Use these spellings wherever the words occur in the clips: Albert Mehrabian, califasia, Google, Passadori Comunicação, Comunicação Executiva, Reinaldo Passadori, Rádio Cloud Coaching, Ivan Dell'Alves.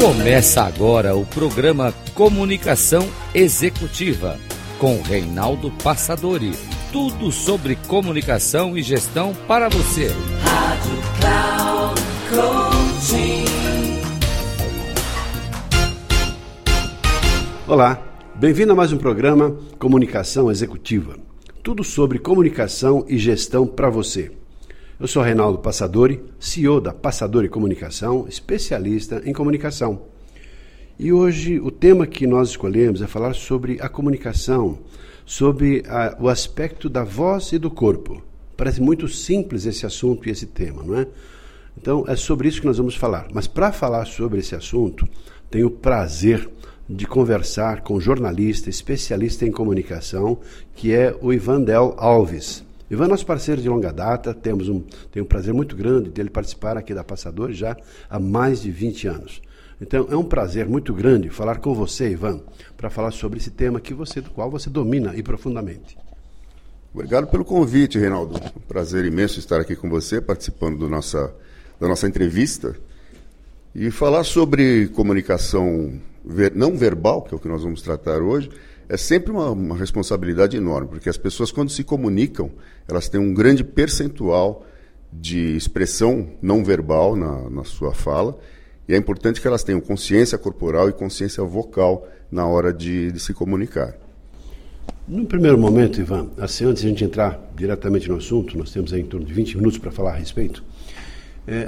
Começa agora o programa Comunicação Executiva, com Reinaldo Passadori. Tudo sobre comunicação e gestão para você. Rádio Cloud Coaching. Olá, bem-vindo a mais um programa Comunicação Executiva. Tudo sobre comunicação e gestão para você. Eu sou Reinaldo Passadori, CEO da Passadori Comunicação, especialista em comunicação. E hoje o tema que nós escolhemos é falar sobre a comunicação, sobre o aspecto da voz e do corpo. Parece muito simples esse assunto e esse tema, não é? Então é sobre isso que nós vamos falar. Mas para falar sobre esse assunto, tenho o prazer de conversar com um jornalista, especialista em comunicação, que é o Ivan Dell'Alves. Ivan é nosso parceiro de longa data, tenho um prazer muito grande dele participar aqui da Passadori já há mais de 20 anos. Então é um prazer muito grande falar com você, Ivan, para falar sobre esse tema do qual você domina e profundamente. Obrigado pelo convite, Reinaldo. Um prazer imenso estar aqui com você, participando da nossa entrevista e falar sobre comunicação não verbal, que é o que nós vamos tratar hoje. É sempre uma responsabilidade enorme, porque as pessoas, quando se comunicam, elas têm um grande percentual de expressão não verbal na sua fala. E é importante que elas tenham consciência corporal e consciência vocal na hora de se comunicar. No primeiro momento, Ivan, assim, antes de a gente entrar diretamente no assunto, nós temos aí em torno de 20 minutos para falar a respeito.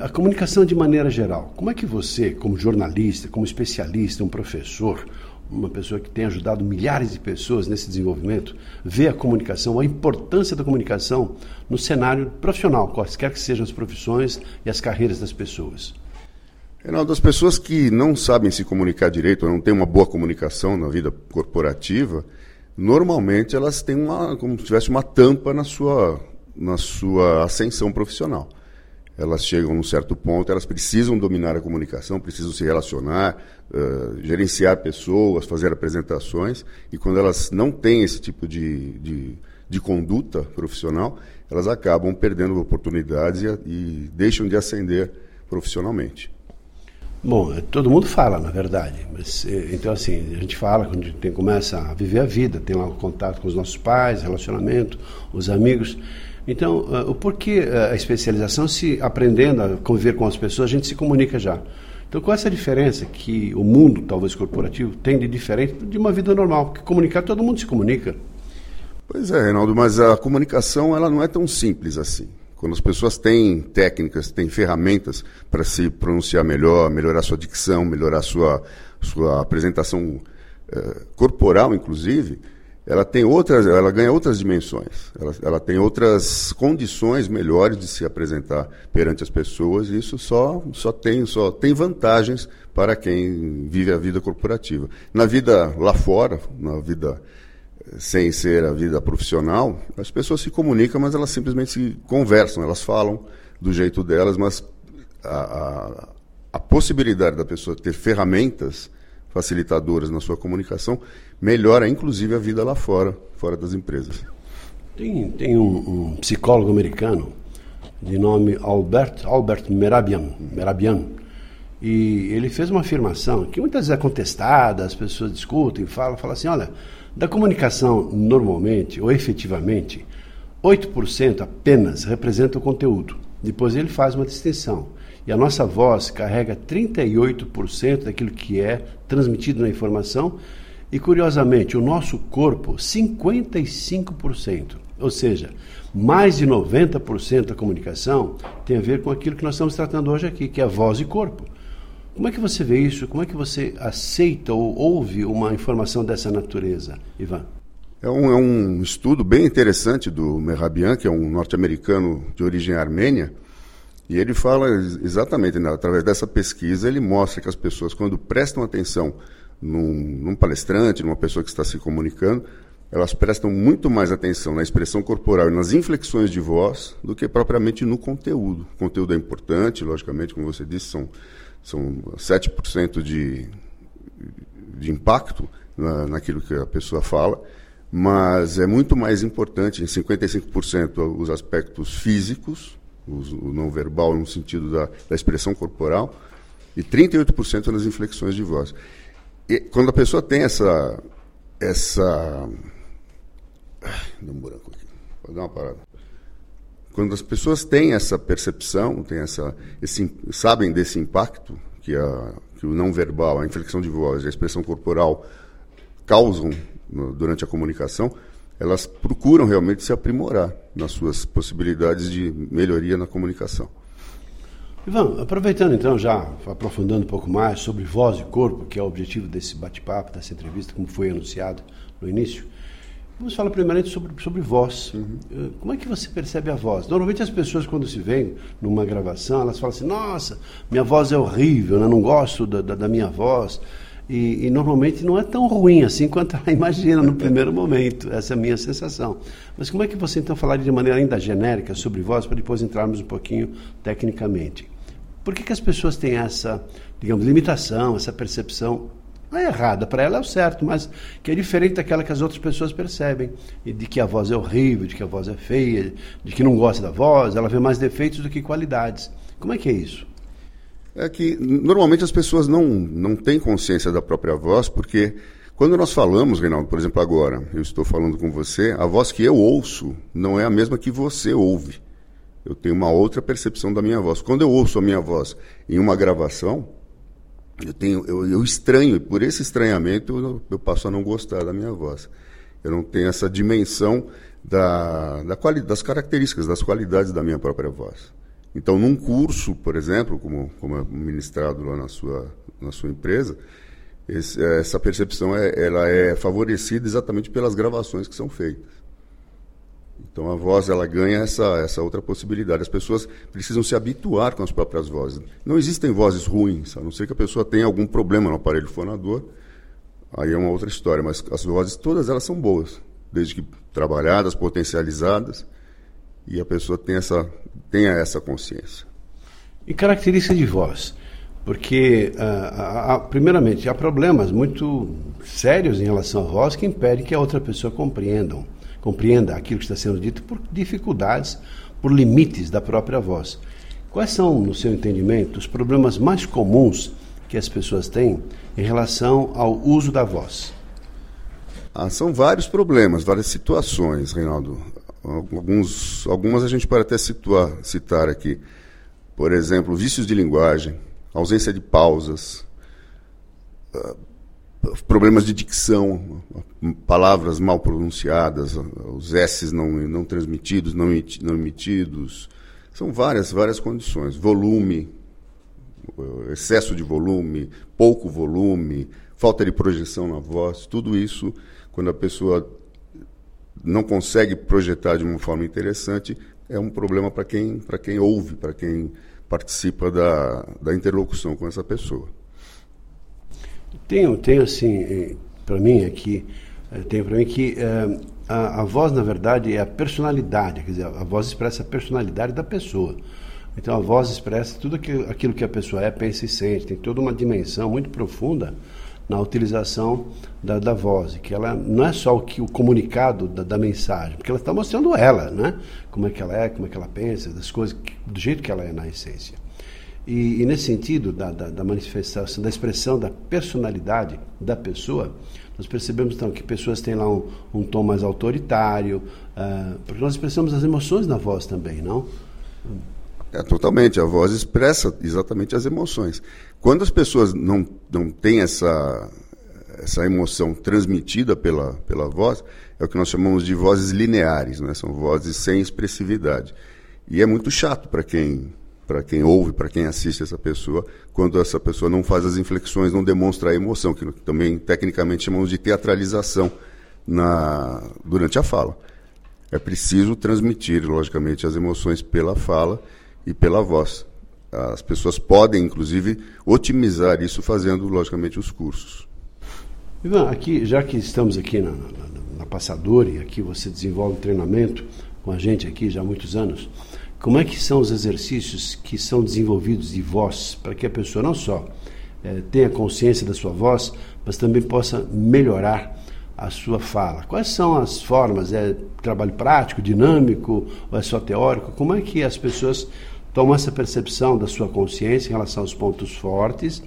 A comunicação de maneira geral, como é que você, como jornalista, como especialista, um professor, uma pessoa que tem ajudado milhares de pessoas nesse desenvolvimento, vê a comunicação, a importância da comunicação no cenário profissional, quaisquer que sejam as profissões e as carreiras das pessoas? Reinaldo, as pessoas que não sabem se comunicar direito ou não têm uma boa comunicação na vida corporativa, normalmente elas têm como se tivesse uma tampa na sua ascensão profissional. Elas chegam num certo ponto, elas precisam dominar a comunicação, precisam se relacionar, gerenciar pessoas, fazer apresentações, e quando elas não têm esse tipo de conduta profissional, elas acabam perdendo oportunidades e deixam de ascender profissionalmente. Bom, todo mundo fala, na verdade, mas, então assim, a gente fala, quando a gente começa a viver a vida, tem lá o contato com os nossos pais, relacionamento, os amigos. Então, por que a especialização, se aprendendo a conviver com as pessoas, a gente se comunica já? Então, qual é essa diferença que o mundo, talvez corporativo, tem de diferente de uma vida normal? Porque comunicar, todo mundo se comunica. Pois é, Reinaldo, mas a comunicação ela não é tão simples assim. Quando as pessoas têm técnicas, têm ferramentas para se pronunciar melhor, melhorar sua dicção, melhorar sua apresentação corporal, inclusive, ela ganha outras dimensões, ela tem outras condições melhores de se apresentar perante as pessoas, e isso só tem vantagens para quem vive a vida corporativa. Na vida lá fora, na vida sem ser a vida profissional, as pessoas se comunicam, mas elas simplesmente se conversam, elas falam do jeito delas, mas a possibilidade da pessoa ter ferramentas facilitadoras na sua comunicação, melhora inclusive a vida lá fora das empresas. Tem um psicólogo americano de nome Albert Mehrabian, e ele fez uma afirmação que muitas vezes é contestada, as pessoas discutem, falam assim, olha, da comunicação normalmente ou efetivamente, 8% apenas representa o conteúdo. Depois ele faz uma distinção. E a nossa voz carrega 38% daquilo que é transmitido na informação e, curiosamente, o nosso corpo, 55%. Ou seja, mais de 90% da comunicação tem a ver com aquilo que nós estamos tratando hoje aqui, que é voz e corpo. Como é que você vê isso? Como é que você aceita ou ouve uma informação dessa natureza, Ivan? É um estudo bem interessante do Mehrabian, que é um norte-americano de origem armênia, e ele fala exatamente, através dessa pesquisa, ele mostra que as pessoas, quando prestam atenção num palestrante, numa pessoa que está se comunicando, elas prestam muito mais atenção na expressão corporal e nas inflexões de voz do que propriamente no conteúdo. O conteúdo é importante, logicamente, como você disse, são 7% de impacto naquilo que a pessoa fala, mas é muito mais importante, em 55%, os aspectos físicos, o não verbal no sentido da expressão corporal, e 38% nas inflexões de voz. E quando a pessoa tem essa... Deu um buraco aqui. Vou dar uma parada. Quando as pessoas têm essa percepção, têm sabem desse impacto que o não verbal, a inflexão de voz, a expressão corporal causam durante a comunicação, elas procuram realmente se aprimorar nas suas possibilidades de melhoria na comunicação. Ivan, aproveitando então, já aprofundando um pouco mais sobre voz e corpo, que é o objetivo desse bate-papo, dessa entrevista, como foi anunciado no início, vamos falar primeiramente sobre voz. Uhum. Como é que você percebe a voz? Normalmente as pessoas, quando se veem numa gravação, elas falam assim, nossa, minha voz é horrível, né? Não gosto da minha voz. E normalmente não é tão ruim assim quanto ela imagina no primeiro momento. Essa é a minha sensação. Mas como é que você então falaria de maneira ainda genérica sobre voz, para depois entrarmos um pouquinho tecnicamente? Por que as pessoas têm essa, digamos, limitação, essa percepção? Não é errada, para ela é o certo, mas que é diferente daquela que as outras pessoas percebem, e de que a voz é horrível, de que a voz é feia, de que não gosta da voz, ela vê mais defeitos do que qualidades. Como é que é isso? É que normalmente as pessoas não têm consciência da própria voz, porque quando nós falamos, Reinaldo, por exemplo, agora, eu estou falando com você, a voz que eu ouço não é a mesma que você ouve. Eu tenho uma outra percepção da minha voz. Quando eu ouço a minha voz em uma gravação, eu estranho, e por esse estranhamento eu passo a não gostar da minha voz. Eu não tenho essa dimensão das características, das qualidades da minha própria voz. Então, num curso, por exemplo, como é ministrado lá na sua empresa, essa percepção ela é favorecida exatamente pelas gravações que são feitas. Então, a voz ela ganha essa outra possibilidade. As pessoas precisam se habituar com as próprias vozes. Não existem vozes ruins, a não ser que a pessoa tenha algum problema no aparelho fonador. Aí é uma outra história, mas as vozes todas elas são boas, desde que trabalhadas, potencializadas, e a pessoa tenha essa consciência. E característica de voz? Porque, primeiramente, há problemas muito sérios em relação à voz que impedem que a outra pessoa compreenda aquilo que está sendo dito por dificuldades, por limites da própria voz. Quais são, no seu entendimento, os problemas mais comuns que as pessoas têm em relação ao uso da voz? São vários problemas, várias situações, Reinaldo. Algumas a gente pode até citar aqui. Por exemplo, vícios de linguagem, ausência de pausas, problemas de dicção, palavras mal pronunciadas, os s's não transmitidos, não emitidos. São várias condições. Volume, excesso de volume, pouco volume, falta de projeção na voz. Tudo isso, quando a pessoa não consegue projetar de uma forma interessante, é um problema para quem ouve, para quem participa da interlocução com essa pessoa. Tenho assim, para mim aqui, a voz, na verdade, é a personalidade, quer dizer, a voz expressa a personalidade da pessoa. Então, a voz expressa tudo aquilo que a pessoa é, pensa e sente. Tem toda uma dimensão muito profunda na utilização da voz, que ela não é só o comunicado da mensagem, porque ela está mostrando ela, né? Como é que ela é, como é que ela pensa, das coisas, do jeito que ela é na essência. E nesse sentido da manifestação, da expressão da personalidade da pessoa, nós percebemos então que pessoas têm lá um tom mais autoritário, porque nós expressamos as emoções na voz também, não? Totalmente, a voz expressa exatamente as emoções. Quando as pessoas não têm essa emoção transmitida pela voz, é o que nós chamamos de vozes lineares, né? São vozes sem expressividade. E é muito chato para quem ouve, para quem assiste essa pessoa, quando essa pessoa não faz as inflexões, não demonstra a emoção, que também tecnicamente chamamos de teatralização durante a fala. É preciso transmitir, logicamente, as emoções pela fala e pela voz. As pessoas podem, inclusive, otimizar isso fazendo, logicamente, os cursos. Ivan, aqui, já que estamos aqui na Passadori, aqui você desenvolve treinamento com a gente aqui já há muitos anos, como é que são os exercícios que são desenvolvidos de voz, para que a pessoa não só tenha consciência da sua voz, mas também possa melhorar a sua fala? Quais são as formas? É trabalho prático, dinâmico, ou é só teórico? Como é que as pessoas Então, essa percepção da sua consciência em relação aos pontos fortes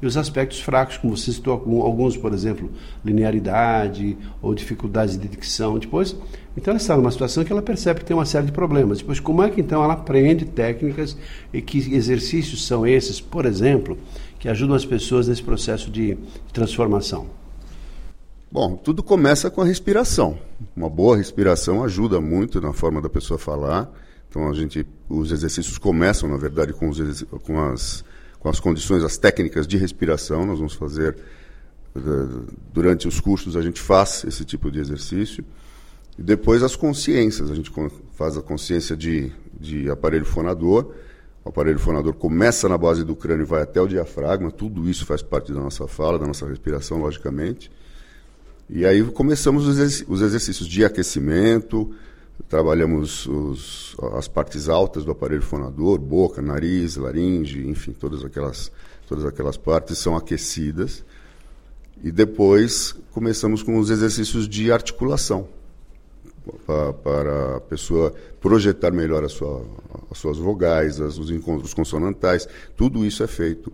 e os aspectos fracos, como você citou, alguns, por exemplo, linearidade ou dificuldades de dicção. Depois, então ela está numa situação que ela percebe que tem uma série de problemas. Depois, como é que então ela aprende técnicas e que exercícios são esses, por exemplo, que ajudam as pessoas nesse processo de transformação? Bom, tudo começa com a respiração. Uma boa respiração ajuda muito na forma da pessoa falar. Então, os exercícios começam, na verdade, com as condições, as técnicas de respiração. Nós vamos fazer, durante os cursos, a gente faz esse tipo de exercício. E depois as consciências, a gente faz a consciência de aparelho fonador. O aparelho fonador começa na base do crânio e vai até o diafragma. Tudo isso faz parte da nossa fala, da nossa respiração, logicamente. E aí começamos os exercícios de aquecimento, trabalhamos as partes altas do aparelho fonador, boca, nariz, laringe, enfim, todas aquelas partes são aquecidas. E depois começamos com os exercícios de articulação, para a pessoa projetar melhor as suas vogais, os encontros consonantais, tudo isso é feito.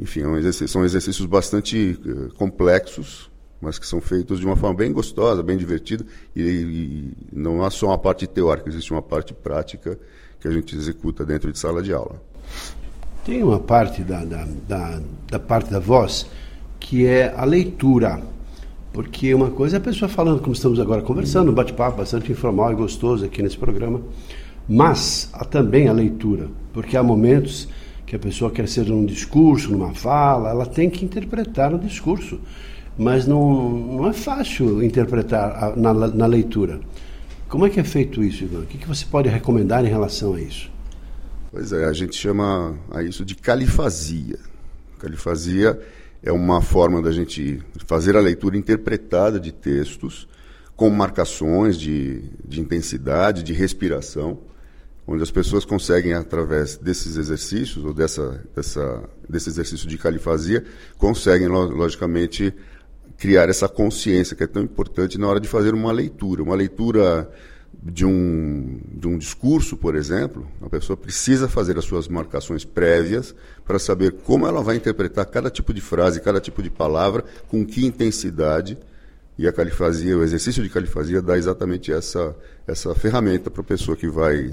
Enfim, são exercícios bastante complexos, mas que são feitos de uma forma bem gostosa, bem divertida, e não há só uma parte teórica, existe uma parte prática que a gente executa dentro de sala de aula. Tem uma parte da parte da voz que é a leitura, porque uma coisa é a pessoa falando, como estamos agora conversando, um bate-papo bastante informal e gostoso aqui nesse programa, mas há também a leitura, porque há momentos que a pessoa quer ser num discurso, numa fala, ela tem que interpretar o discurso, mas não é fácil interpretar na leitura. Como é que é feito isso, Ivan? O que você pode recomendar em relação a isso? Pois é, a gente chama a isso de califasia. Califasia é uma forma da gente fazer a leitura interpretada de textos com marcações de intensidade, de respiração, onde as pessoas conseguem, através desses exercícios, ou desse exercício de califasia, conseguem, logicamente, criar essa consciência que é tão importante na hora de fazer uma leitura de um discurso, por exemplo. A pessoa precisa fazer as suas marcações prévias para saber como ela vai interpretar cada tipo de frase, cada tipo de palavra, com que intensidade, e a califasia, o exercício de califasia dá exatamente essa ferramenta para a pessoa que vai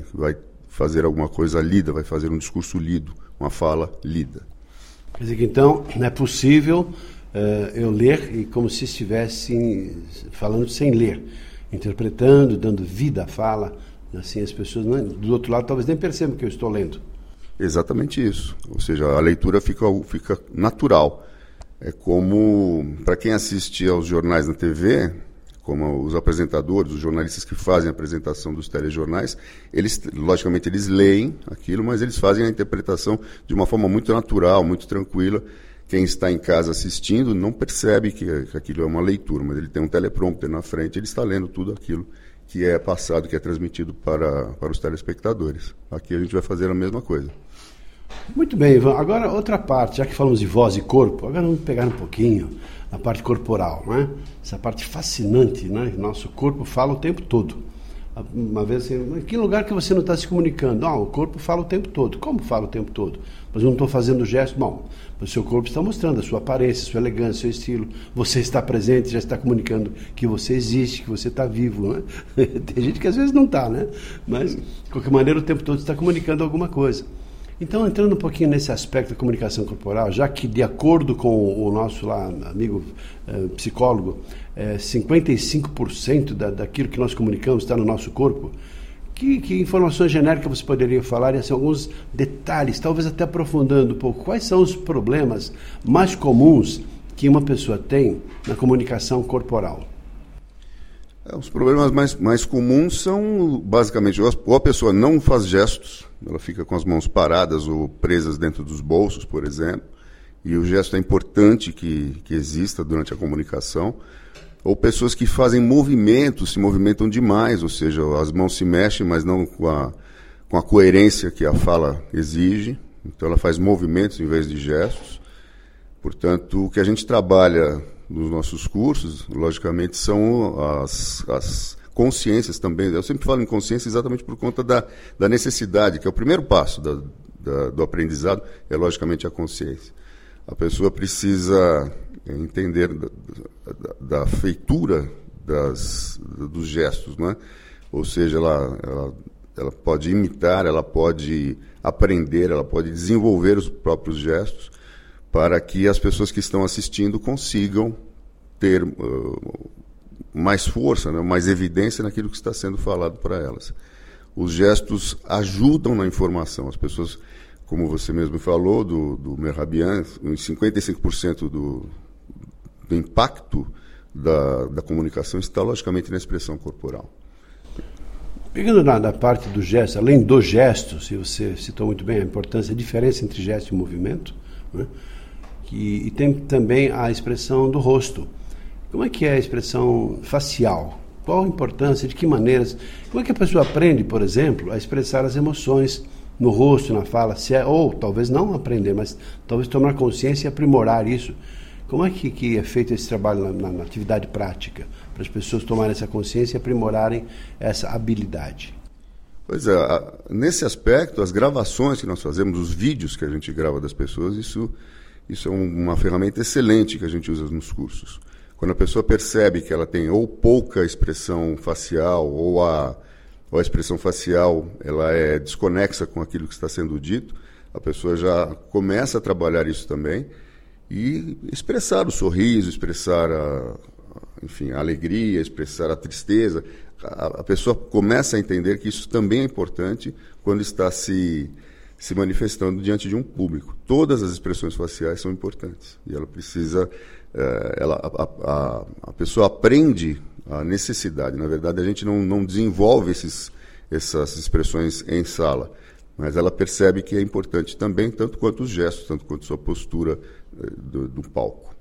fazer alguma coisa lida, vai fazer um discurso lido, uma fala lida. Quer dizer que então é possível eu ler e como se estivesse falando sem ler, interpretando, dando vida à fala, assim as pessoas do outro lado talvez nem percebam que eu estou lendo. Exatamente isso, ou seja, a leitura fica natural. É como, para quem assiste aos jornais na TV, como os apresentadores, os jornalistas que fazem a apresentação dos telejornais, eles, logicamente, eles leem aquilo, mas eles fazem a interpretação de uma forma muito natural, muito tranquila. Quem está em casa assistindo não percebe que aquilo é uma leitura, mas ele tem um teleprompter na frente, ele está lendo tudo aquilo que é passado, que é transmitido para os telespectadores. Aqui a gente vai fazer a mesma coisa. Muito bem, Ivan. Agora, outra parte, já que falamos de voz e corpo, agora vamos pegar um pouquinho a parte corporal, né? Essa parte fascinante, né? Nosso corpo fala o tempo todo. Uma vez assim, em que lugar que você não está se comunicando? Ah, o corpo fala o tempo todo. Como fala o tempo todo? Mas eu não estou fazendo gesto. Bom, o seu corpo está mostrando a sua aparência, a sua elegância, o seu estilo. Você está presente, já está comunicando que você existe, que você está vivo, né? Tem gente que às vezes não está, né? Mas, de qualquer maneira, o tempo todo está comunicando alguma coisa. Então, entrando um pouquinho nesse aspecto da comunicação corporal, já que, de acordo com o nosso lá, amigo psicólogo, 55% daquilo que nós comunicamos está no nosso corpo, que informações genéricas você poderia falar, e assim, alguns detalhes, talvez até aprofundando um pouco, quais são os problemas mais comuns que uma pessoa tem na comunicação corporal? Os problemas mais comuns são, basicamente, ou a pessoa não faz gestos, ela fica com as mãos paradas ou presas dentro dos bolsos, por exemplo, e o gesto é importante que exista durante a comunicação, ou pessoas que fazem movimentos, se movimentam demais, ou seja, as mãos se mexem, mas não com a coerência que a fala exige, então ela faz movimentos em vez de gestos. Portanto, o que a gente trabalha nos nossos cursos, logicamente, são as consciências também. Eu sempre falo em consciência exatamente por conta da necessidade, que é o primeiro passo do aprendizado, é logicamente a consciência. A pessoa precisa entender da feitura dos gestos, né? Ou seja, ela pode imitar, ela pode aprender, ela pode desenvolver os próprios gestos para que as pessoas que estão assistindo consigam ter mais força, né? Mais evidência naquilo que está sendo falado para elas. Os gestos ajudam na informação. As pessoas, como você mesmo falou, do Mehrabian, 55% do impacto da comunicação está logicamente na expressão corporal. Pegando na parte do gesto, além do gesto, se você citou muito bem a importância, a diferença entre gesto e movimento, né? E tem também a expressão do rosto. Como é que é a expressão facial? Qual a importância? De que maneiras? Como é que a pessoa aprende, por exemplo, a expressar as emoções no rosto, na fala? Ou talvez não aprender, mas talvez tomar consciência e aprimorar isso. Como é que é feito esse trabalho na atividade prática, para as pessoas tomarem essa consciência e aprimorarem essa habilidade? Pois é, nesse aspecto, as gravações que nós fazemos, os vídeos que a gente grava das pessoas, isso é uma ferramenta excelente que a gente usa nos cursos. Quando a pessoa percebe que ela tem ou pouca expressão facial, ou a expressão facial ela é desconexa com aquilo que está sendo dito, a pessoa já começa a trabalhar isso também, e expressar o sorriso, expressar a alegria, expressar a tristeza. A pessoa começa a entender que isso também é importante quando está se manifestando diante de um público. Todas as expressões faciais são importantes e ela precisa... A pessoa aprende a necessidade. Na verdade, a gente não desenvolve essas expressões em sala, mas ela percebe que é importante também, tanto quanto os gestos, tanto quanto sua postura do palco.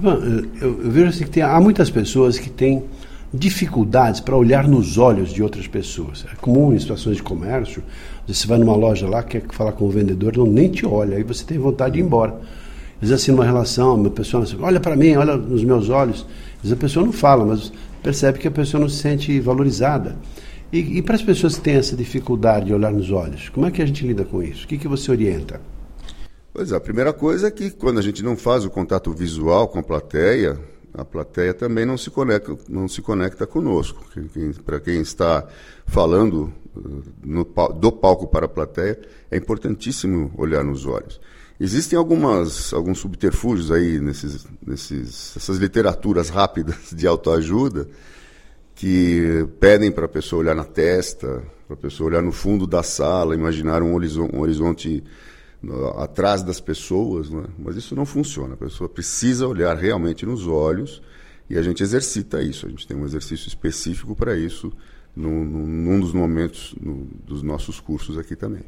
Bom, eu vejo assim que há muitas pessoas que têm dificuldades para olhar nos olhos de outras pessoas. É comum em situações de comércio, você vai numa loja lá, quer falar com o vendedor, não nem te olha, aí você tem vontade de ir embora. Às vezes assim, numa relação, uma pessoa assim, olha para mim, olha nos meus olhos. Às vezes a pessoa não fala, mas percebe que a pessoa não se sente valorizada. E para as pessoas que têm essa dificuldade de olhar nos olhos, como é que a gente lida com isso? O que você orienta? Pois é, a primeira coisa é que quando a gente não faz o contato visual com a plateia também não se conecta conosco. Para quem está falando do palco para a plateia, é importantíssimo olhar nos olhos. Existem alguns subterfúgios aí nessas literaturas rápidas de autoajuda que pedem para a pessoa olhar na testa, para a pessoa olhar no fundo da sala, imaginar um horizonte atrás das pessoas, né? Mas isso não funciona. A pessoa precisa olhar realmente nos olhos e a gente exercita isso. A gente tem um exercício específico para isso num dos momentos dos nossos cursos aqui também.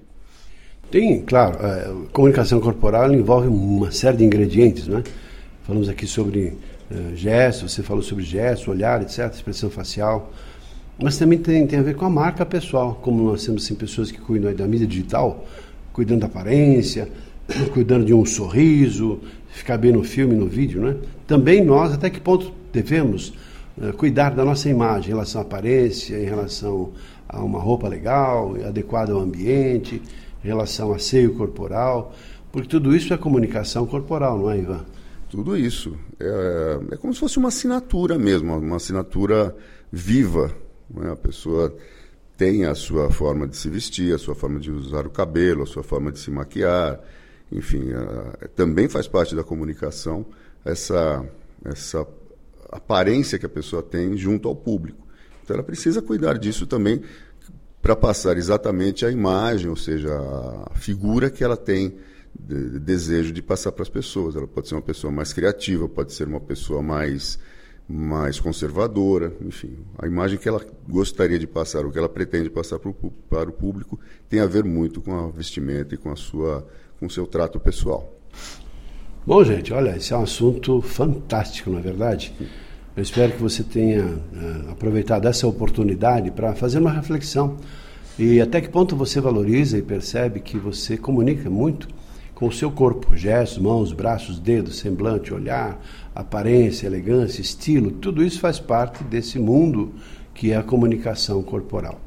Tem, claro, a comunicação corporal envolve uma série de ingredientes, né? Falamos aqui sobre gestos, você falou sobre gestos, olhar, etc., expressão facial, mas também tem a ver com a marca pessoal, como nós temos assim, pessoas que cuidam da mídia digital, cuidando da aparência, cuidando de um sorriso, ficar bem no filme, no vídeo, né? Também nós, até que ponto devemos cuidar da nossa imagem em relação à aparência, em relação a uma roupa legal, adequada ao ambiente, em relação a asseio corporal, porque tudo isso é comunicação corporal, não é, Ivan? Tudo isso. É como se fosse uma assinatura mesmo, uma assinatura viva, né? A pessoa tem a sua forma de se vestir, a sua forma de usar o cabelo, a sua forma de se maquiar, enfim, também faz parte da comunicação essa aparência que a pessoa tem junto ao público. Então ela precisa cuidar disso também, para passar exatamente a imagem, ou seja, a figura que ela tem desejo de passar para as pessoas. Ela pode ser uma pessoa mais criativa, pode ser uma pessoa mais conservadora, enfim. A imagem que ela gostaria de passar, ou que ela pretende passar para o público, tem a ver muito com a vestimenta e com o seu trato pessoal. Bom, gente, olha, esse é um assunto fantástico, não é verdade? Eu espero que você tenha aproveitado essa oportunidade para fazer uma reflexão. E até que ponto você valoriza e percebe que você comunica muito com o seu corpo. Gestos, mãos, braços, dedos, semblante, olhar, aparência, elegância, estilo. Tudo isso faz parte desse mundo que é a comunicação corporal.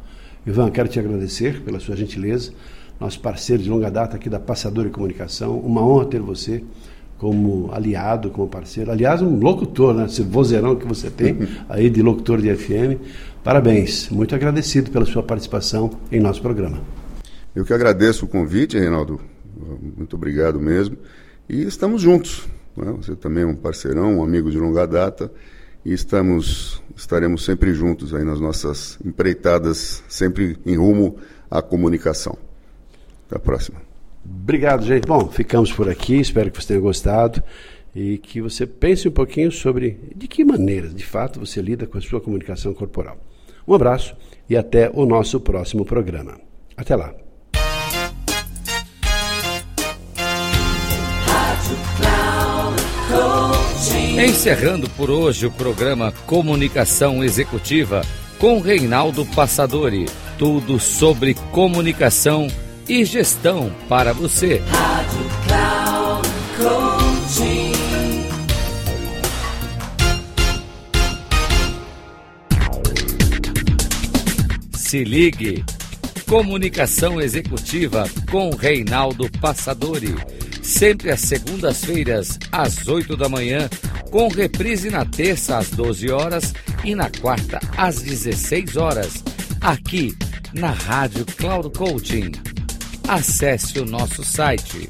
Ivan, quero te agradecer pela sua gentileza, nosso parceiro de longa data aqui da Passadori Comunicação. Uma honra ter você como aliado, como parceiro. Aliás, um locutor, né? Esse vozeirão que você tem aí de locutor de FM. Parabéns. Muito agradecido pela sua participação em nosso programa. Eu que agradeço o convite, Reinaldo. Muito obrigado mesmo. E estamos juntos. Né? Você também é um parceirão, um amigo de longa data. E estaremos sempre juntos aí nas nossas empreitadas, sempre em rumo à comunicação. Até a próxima. Obrigado, gente. Bom, ficamos por aqui. Espero que você tenha gostado e que você pense um pouquinho sobre de que maneira, de fato, você lida com a sua comunicação corporal. Um abraço e até o nosso próximo programa. Até lá. Encerrando por hoje o programa Comunicação Executiva com Reinaldo Passadori. Tudo sobre comunicação e gestão para você. Rádio Cloud Coaching. Se ligue. Comunicação Executiva com Reinaldo Passadori. Sempre às segundas-feiras, às 8 da manhã, com reprise na terça às 12 horas e na quarta às 16 horas, aqui na Rádio Cloud Coaching. Acesse o nosso site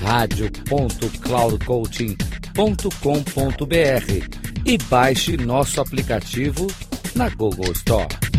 radio.cloudcoaching.com.br e baixe nosso aplicativo na Google Store.